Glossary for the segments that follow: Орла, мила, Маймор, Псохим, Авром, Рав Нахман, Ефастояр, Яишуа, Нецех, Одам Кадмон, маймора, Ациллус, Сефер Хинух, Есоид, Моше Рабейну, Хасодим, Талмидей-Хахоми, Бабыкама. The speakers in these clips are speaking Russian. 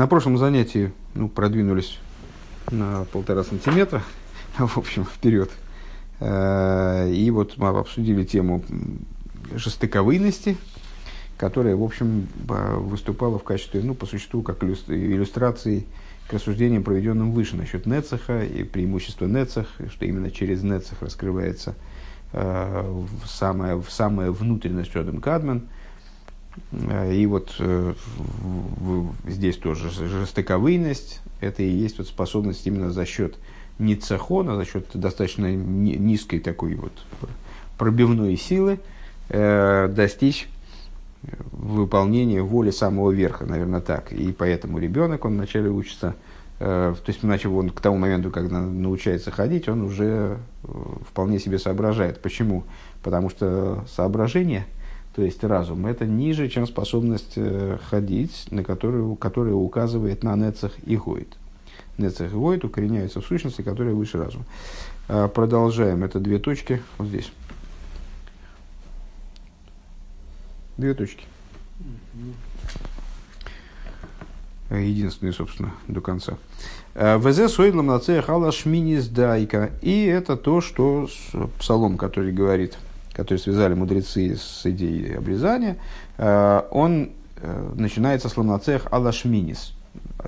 На прошлом занятии продвинулись на 1,5 сантиметра, в общем, вперед. И вот мы обсудили тему жестоковыйности, которая, в общем, выступала в качестве, по существу, как иллюстрации к рассуждениям, проведенным выше насчет Нецеха и преимущества Нецех, что именно через Нецех раскрывается самая внутренность Одам Кадмон. И вот здесь тоже жестоковыйность, это и есть вот способность именно за счет Ницахона, за счет достаточно низкой такой вот пробивной силы достичь выполнения воли самого верха, наверное, так. И поэтому ребенок, он вначале учится, то есть иначе он к тому моменту, когда научается ходить, он уже вполне себе соображает. Почему? Потому что соображение, то есть разум, это ниже, чем способность ходить, на которая указывает на Нецех и Гоид. Нецех и Гоид укореняются в сущности, которая выше разума. Продолжаем. Это две точки вот здесь. Две точки. Единственные, собственно, до конца. «Вэзэ сойдлам нацея хала шминис дайка». И это то, что псалом, который говорит, который связали мудрецы с идеей обрезания, он начинается с «ламнацеях ала шминис».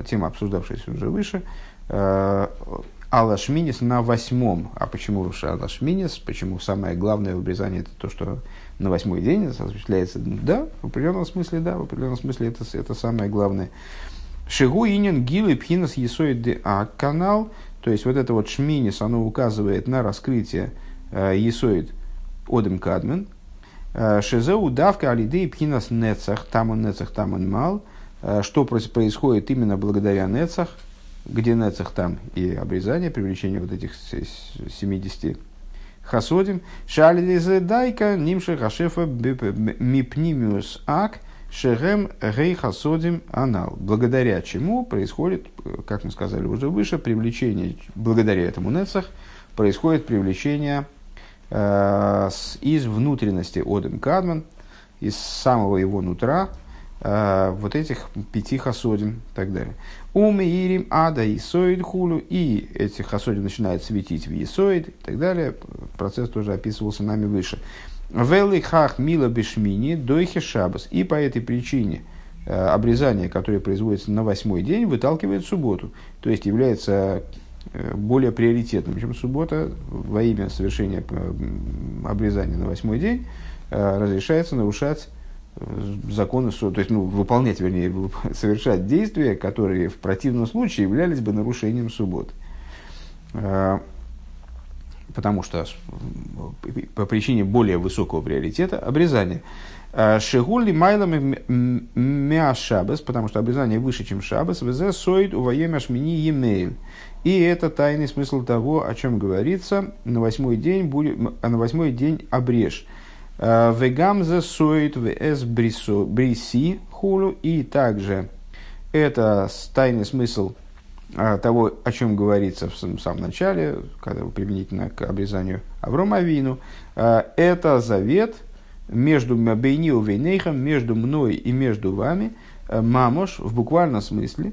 Тема, обсуждавшаяся уже выше. «Ала шминис» на 8. А почему «ала шминис»? Почему самое главное в обрезании – это то, что на 8-й день это осуществляется, да, в определенном смысле, да, в определенном смысле это самое главное. Шигу инин гилы пхинас есоид де а канал, то есть вот это вот шминис, оно указывает на раскрытие есоид одем кадмен. Шизеу давка алидей пхинас нецах, там он мал, что происходит именно благодаря нецах, где нецах там и обрезание, привлечение вот этих 70 хасодим, шалидезе дайка, нимше хашефа мипнимиус ак, шехем гей хасодим анал. Благодаря чему происходит, как мы сказали уже выше, привлечение, благодаря этому нецах, происходит привлечение из внутренности Одам Кадмон, из самого его нутра, вот этих 5 хасодим и так далее. Умеирим ада есоид хулю, и эти хасодим начинают светить в есоид и так далее. Процесс тоже описывался нами выше. Велихах мила бешмини дойхе шабас, и по этой причине обрезание, которое производится на 8-й день, выталкивает субботу, то есть является более приоритетным, чем суббота. Во имя совершения обрезания на 8-й день разрешается нарушать законы, то есть выполнять, вернее, совершать действия, которые в противном случае являлись бы нарушением субботы. Потому что по причине более высокого приоритета обрезание. Шигули майлам мя шабас, потому что обрезание выше, чем шабас, везе соид уваем ашмини емейл. И это тайный смысл того, о чем говорится, на восьмой день обрежь. Вегамзе соид вс бриси хулу, и также это тайный смысл того, о чем говорится в самом начале, когда применительно к обрезанию Аврома Авину, это завет между Мабейни и Вейнейхом, между мной и между вами, мамош, в буквальном смысле,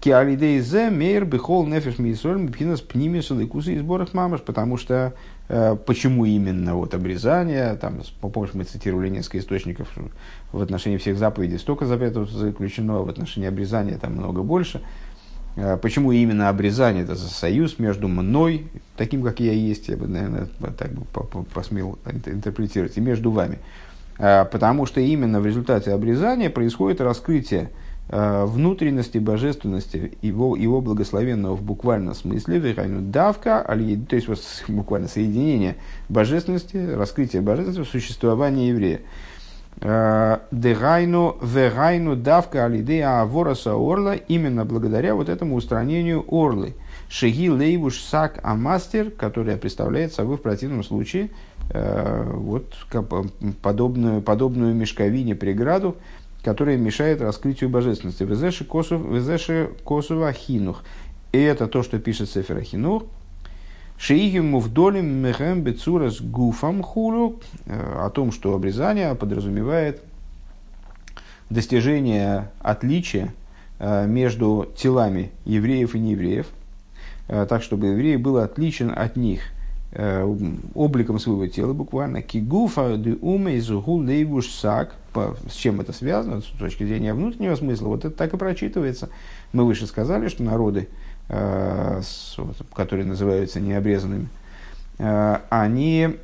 киалидейзе мейр бихол нефеш мейсоль пхинас пнимис лейкусы и сборах мамош, потому что почему именно вот обрезание, там, помнишь, мы цитировали несколько источников в отношении всех заповедей, столько запретов заключено, в отношении обрезания там много больше. Почему именно обрезание, это за союз между мной, таким, как я есть, я бы, наверное, так бы посмел интерпретировать, и между вами. Потому что именно в результате обрезания происходит раскрытие внутренности, божественности, его благословенного в буквальном смысле, давка, то есть вот, буквально соединение божественности, раскрытие божественности в существовании еврея. Дегайну вегайну давка алидея авороса орла, именно благодаря вот этому устранению орлы. Шеги лейбуш сак амастер, которая представляет собой в противном случае вот подобную мешковине, преграду, которая мешает раскрытию божественности. Везеши косува хинух. И это то, что пишет Сефер Хинух. О том, что обрезание подразумевает достижение отличия между телами евреев и неевреев, так, чтобы еврей был отличен от них обликом своего тела, буквально. Кигуфа ду уме изугу лейвуш сак. С чем это связано? С точки зрения внутреннего смысла. Вот это так и прочитывается. Мы выше сказали, что народы, которые называются необрезанными, они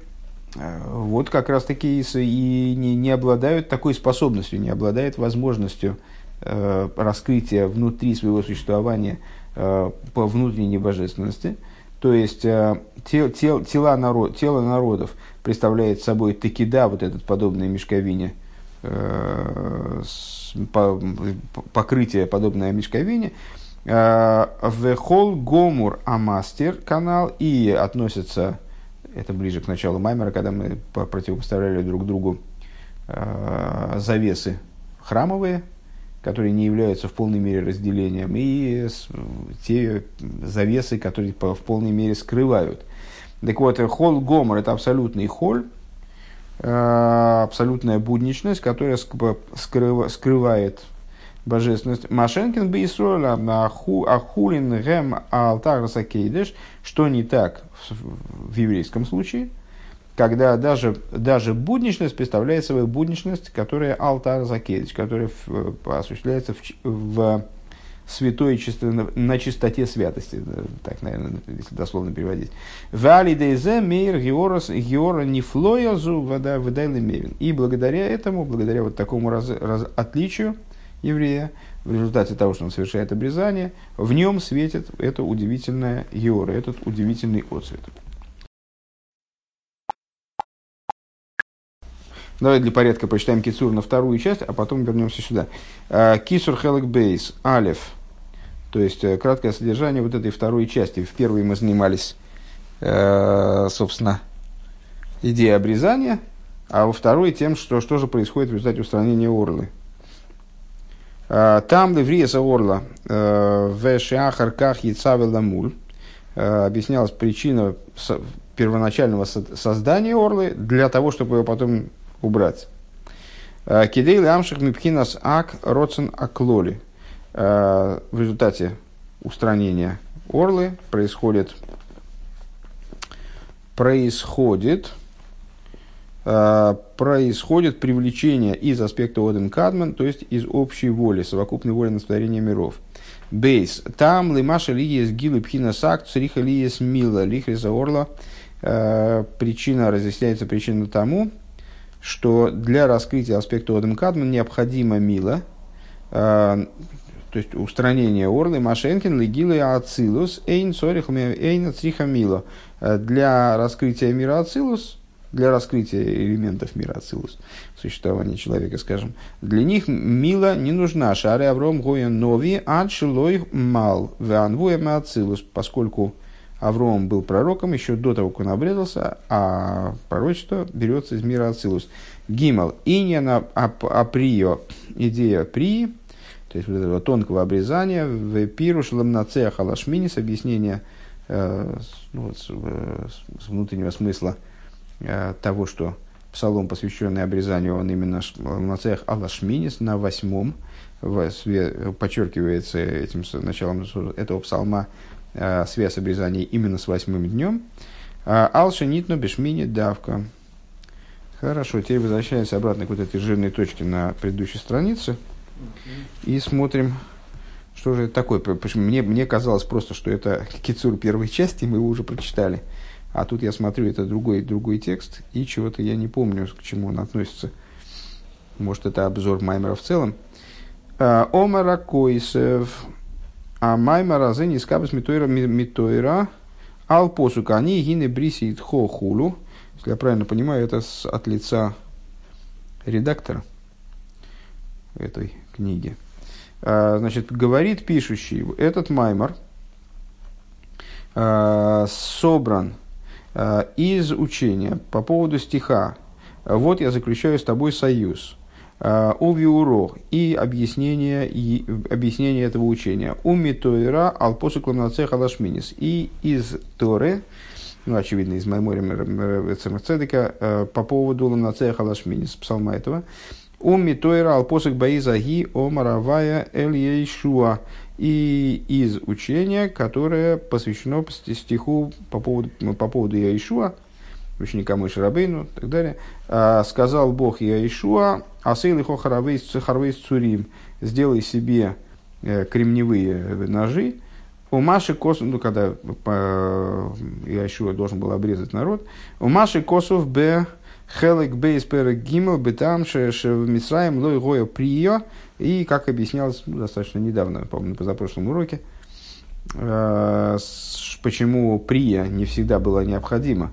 вот как раз таки и не обладают такой способностью, не обладают возможностью раскрытия внутри своего существования по внутренней божественности. То есть тело народов представляет собой текида, вот этот подобный мешковине, покрытие подобное мешковине, вехол гомур амастер канал, и относятся, это ближе к началу Маймора, когда мы противопоставляли друг другу завесы храмовые, которые не являются в полной мере разделением, и те завесы, которые в полной мере скрывают. Так вот, хол гомор – это абсолютный холь, абсолютная будничность, которая скрывает божественность. Машенкин бейсроль ахулин гэм алтарса кейдеш, что не так в еврейском случае, когда даже будничность представляет собой будничность, которая алтар закедыч, которая осуществляется в святой на чистоте святости, так, наверное, если дословно переводить. И благодаря этому, благодаря вот такому отличию еврея, в результате того, что он совершает обрезание, в нем светит эта удивительная геора, этот удивительный отцвет. Давай для порядка прочитаем кицур на вторую часть, а потом вернемся сюда. Кицур хелек бейс, алеф. То есть, краткое содержание вот этой второй части. В первой мы занимались, собственно, идеей обрезания, а во второй тем, что же происходит в результате устранения орлы. Там левриеса орла в шиахарках яцавеламуль. Объяснялась причина первоначального создания орлы для того, чтобы ее потом убрать. Кидейл амших мипхинас ак роцен аклоли. В результате устранения орлы происходит привлечение из аспекта Одам Кадмон, то есть из общей воли, совокупной воли на сотворение миров. Бейс. Там лимаша лиес гилы пхинас ак цриха лиес мила лихриза орла. Разъясняется причина тому, что для раскрытия аспекта Одам Кадмон необходимо мила, то есть устранение орлы, машенкин, легилы, ациллус, эйн, сорихме, эйн, цриха мила. Для раскрытия мира ациллус, для раскрытия элементов мира ациллус, существования человека, скажем, для них мила не нужна. Шары Авром гоен нови, адшилой мал, веанвуем ациллус, поскольку Авром был пророком еще до того, как он обрезался, а пророчество берется из мира Ациллус. Гимал. Иньяна априо. Идея прии, то есть вот этого тонкого обрезания, в пируш ламнацех алашминис, объяснение с внутреннего смысла того, что псалом, посвященный обрезанию, он именно ламнацех алашминис, на восьмом, подчеркивается этим началом этого псалма, связь обрезания именно с восьмым днем. Алшенитно бешмини давка. Хорошо, теперь возвращаемся обратно к вот этой жирной точке на предыдущей странице. И смотрим, что же это такое. Мне казалось просто, что это кицур первой части, мы его уже прочитали. А тут я смотрю, это другой текст, и чего-то я не помню, к чему он относится. Может, это обзор Маймера в целом. Омара Койсев. А майма разы не скабас митойра, алпосука они гине брисит хохулу. Если я правильно понимаю, это от лица редактора этой книги. Значит, говорит пишущий, этот маймор собран из учения по поводу стиха. Вот я заключаю с тобой союз. Увиурох и объяснение этого учения. Умитойра алпосукланацех алашминис. И из Торы, очевидно, из Маймора Цедека, по поводу ланацех алашминис, псалма этого. Умми тойра алпосок баизаги омаравая эль Яишуа. И из учения, которое посвящено стиху по поводу Яишуа, ученика Моше Рабейну и так далее, сказал Бог Яишуа, «Асей лихо харвейс цурим», «Сделай себе кремниевые ножи». У Маши Косов, ну, когда Яишуа должен был обрезать народ, «У Маши Косов бе хелек бейс перек гимел бетам шеш в Мисраим лой гоя приё». И, как объяснялось достаточно недавно, по-моему, на позапрошлом уроке, почему прия не всегда была необходима.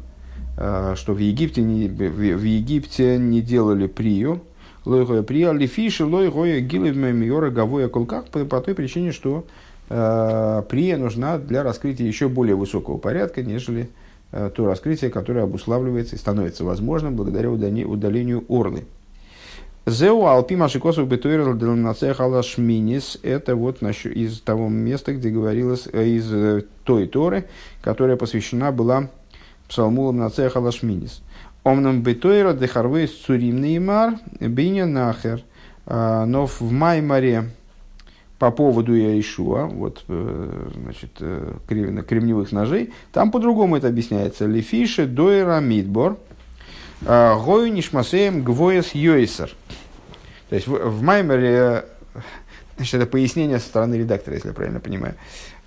Что в Египте не делали прию, лойгоя прия, лифиши, лойгоя гилы в мемиора гавоя колках, по той причине, что прия нужна для раскрытия еще более высокого порядка, нежели то раскрытие, которое обуславливается и становится возможным благодаря удалению орлы. Зеу алпи машикосов бетуэрл делнацех алашминис. Это вот из того места, где говорилось, из той Торы, которая посвящена была Псалмулам нацех алашминис. Омнам бетуэра дехарвейс цурим неймар биня нахер. Но в Майморе по поводу Яишуа, вот, значит, кремниевых ножей, там по-другому это объясняется. Лефиши доэра мидбор. Гою нишмасеем гвоес йойсер. То есть в Майморе, значит, это пояснение со стороны редактора, если я правильно понимаю.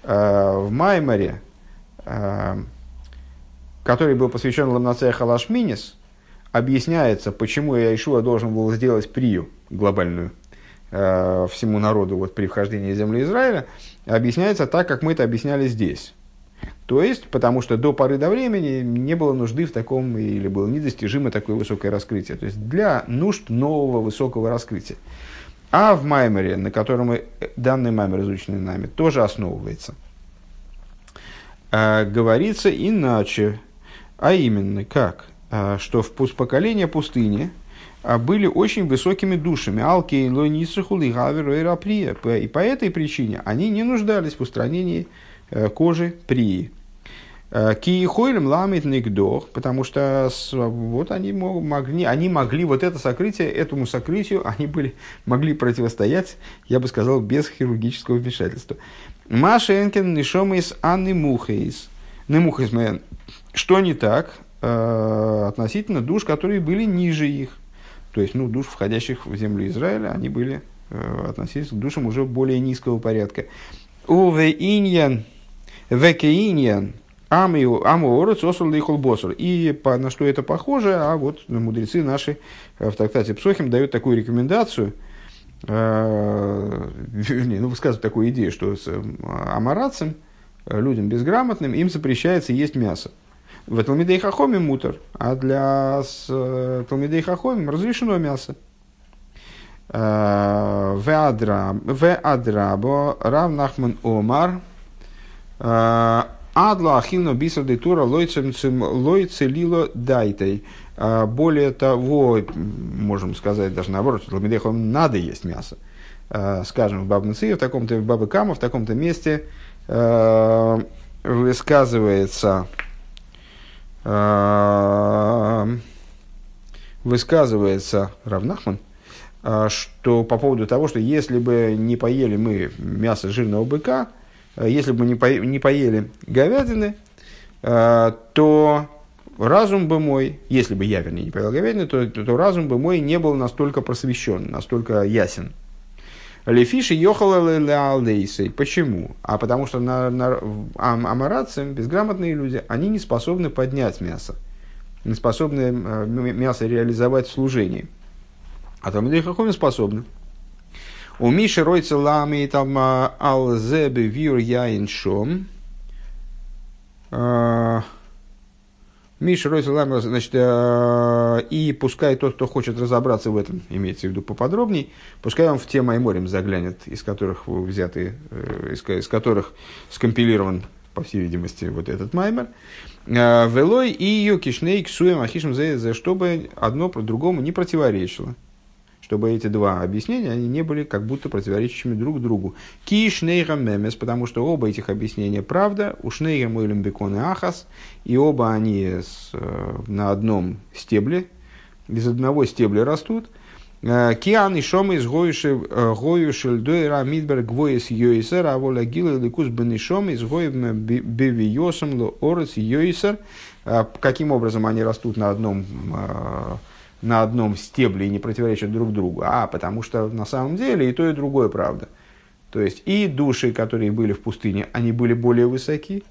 В Майморе, который был посвящен Ламнацея Халашминис, объясняется, почему Яишуа должен был сделать прию глобальную всему народу вот, при вхождении в землю Израиля, объясняется так, как мы это объясняли здесь. То есть, потому что до поры до времени не было нужды в таком, или было недостижимо такое высокое раскрытие. То есть, для нужд нового высокого раскрытия. А в Майморе, на котором данный Маймор, изученный нами, тоже основывается, говорится иначе. А именно, как? Что в поколение пустыни были очень высокими душами. И по этой причине они не нуждались в устранении кожи прии. Киехойлем ламит никдох, потому что вот они могли вот это сокрытие, этому сокрытию они могли противостоять, я бы сказал, без хирургического вмешательства. Машенкин нишомейс анны мухейс. Что не так относительно душ, которые были ниже их? То есть, ну, душ, входящих в землю Израиля, они были относительно к душам уже более низкого порядка. Увеиньян, векеиньян, амуорец, осул и холбосур. И на что это похоже, а вот мудрецы наши в трактате Псохим дают такую рекомендацию, высказывают такую идею, что с амарацем, людям безграмотным, им запрещается есть мясо. В Талмидей-Хахоми мутар, а для Талмидей-Хахоми разрешено мясо. Веадрабо Рав Нахман Омар Адла Ахилно Бисер де Тура Лойцелило Дайтай. Более того, можем сказать даже наоборот, что Ламедехам надо есть мясо. Скажем, в Бабнеце, в таком-то Бабыкама, в таком-то месте высказывается Рав Нахман, что по поводу того, что если бы не поели мы мясо жирного быка, если бы не поели говядины, то разум бы мой, если бы я, вернее, не поел говядины, то разум бы мой не был настолько просвещен, настолько ясен. Лефиши йохала леалдейсей. Почему? А потому что амарадцы, безграмотные люди, они не способны поднять мясо, не способны мясо реализовать в служении. А там люди каком способны. У Миши Ройца Лами там Алзебе Вир Яиншом. Миши Ройца Лами, значит, и пускай тот, кто хочет разобраться в этом, имеется в виду поподробней, пускай он в те Майморим заглянет, из которых взяты, из которых скомпилирован, по всей видимости, вот этот Маймор. Велой и Йокишней Ксуем Ахишем Зезе, чтобы одно другому не противоречило. Чтобы эти два объяснения, они не были как будто противоречащими друг другу. Ки шнейгам мемес, потому что оба этих объяснения правда, у шнейгам и лимбекон и ахас, и оба они на одном стебле, из одного стебля растут. Киан и Шома из Гою Шельдойра Мидберг Воис Йойсер, а воля Гила Ликус Бен и Шома из Гою Бевиосом Ло Орец Йойсер. Каким образом они растут на одном стебле и не противоречат друг другу? Потому что на самом деле и то, и другое правда. То есть и души, которые были в пустыне, они были более высоки.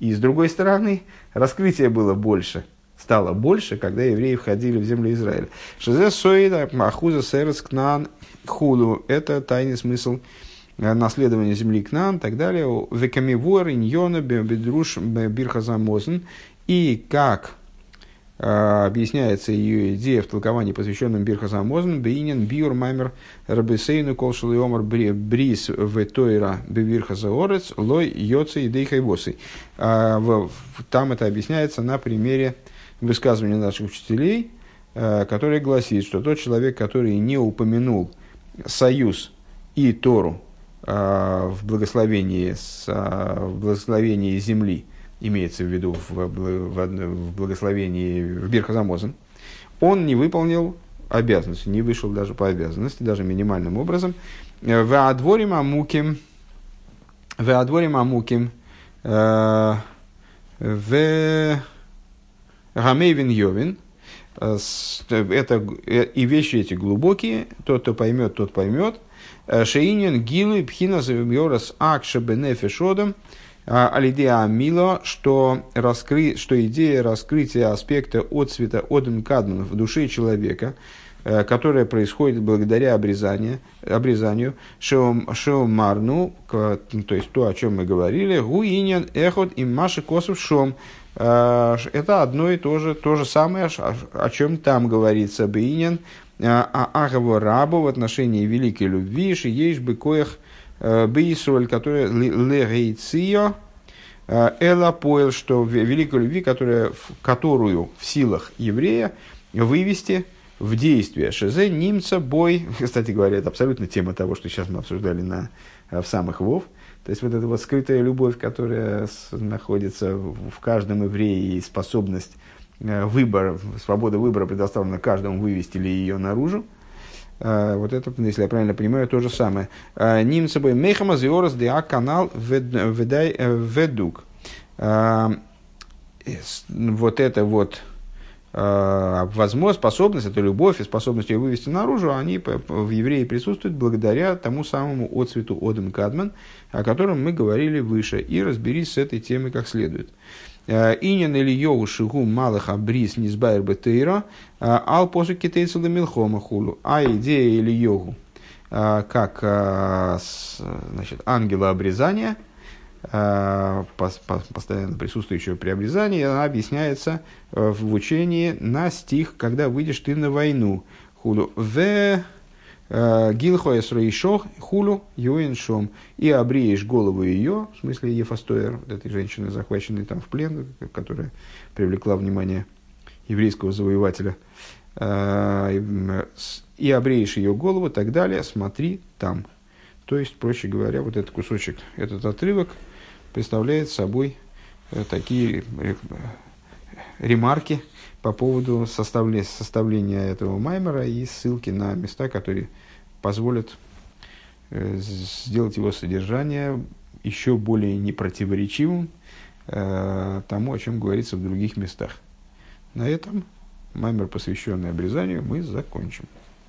И с другой стороны, раскрытие было больше. Стало больше, когда евреи входили в землю Израиля. Шезе соида махуза серец кнаан худу. Это тайный смысл наследования земли Кнаан и так далее. Векамивор иньона бедруш бирхазамозен. И как объясняется ее идея в толковании, посвященном Бирхазамозен, бейнин биур маймер рабесейну колшалиомар брис ветойра бевирхазаорец лой йоцей и дейхайбосей. Там это объясняется на примере высказывание наших учителей, которое гласит, что тот человек, который не упомянул союз и Тору в благословении земли, имеется в виду в благословении в Бирхазамозен, он не выполнил обязанности, не вышел даже по обязанности, даже минимальным образом. Веадворим амуким Гамейвин Йовин, и вещи эти глубокие, тот, кто поймет, тот поймет. Шеинин Гилы Пхинас Йорас Акша Бенефишодом Алидеа Мило, что идея раскрытия аспекта отцвета Одам Кадмон в душе человека, которое происходит благодаря обрезанию, шеомарну, то есть то, о чем мы говорили, гуинен эхот и маши косов шом. Это одно и то же самое, о чем там говорится, бейнен, а агово рабу в отношении великой любви, шиеш быкоях бейсуэль, которая легейцио, эла поэл, что великой любви, которую в силах еврея вывести в действие. Шезе немца бой, кстати говоря, это абсолютно тема того, что сейчас мы обсуждали в самых вов. То есть, вот эта вот скрытая любовь, которая находится в каждом еврее, и способность выбора, свобода выбора предоставлена каждому, вывести ли ее наружу. Вот это, если я правильно понимаю, то же самое. Ним собой мехама зиорас диа канал ведай ведук. Вот это вот возможность, способность, это любовь и способность ее вывести наружу, они в евреи присутствуют благодаря тому самому отцвету Одам Кадмон, о котором мы говорили выше, и разберись с этой темой как следует. Инин или йогу шигу малых абрис низбайр бетейра ал посу китейцу милхома хулу. А идея или йогу как, значит, ангела обрезания, постоянно присутствующего при обрезании, она объясняется в учении на стих, когда выйдешь ты на войну. Хулу в гилхоэс рейшох хулу юэншом. И обреешь голову ее, в смысле Ефастояр, этой женщины, захваченной там в плен, которая привлекла внимание еврейского завоевателя. И обреешь ее голову и так далее, смотри там. То есть, проще говоря, вот этот кусочек, этот отрывок представляет собой такие ремарки по поводу составления этого маймора и ссылки на места, которые позволят сделать его содержание еще более непротиворечивым тому, о чем говорится в других местах. На этом маймор, посвященный обрезанию, мы закончим.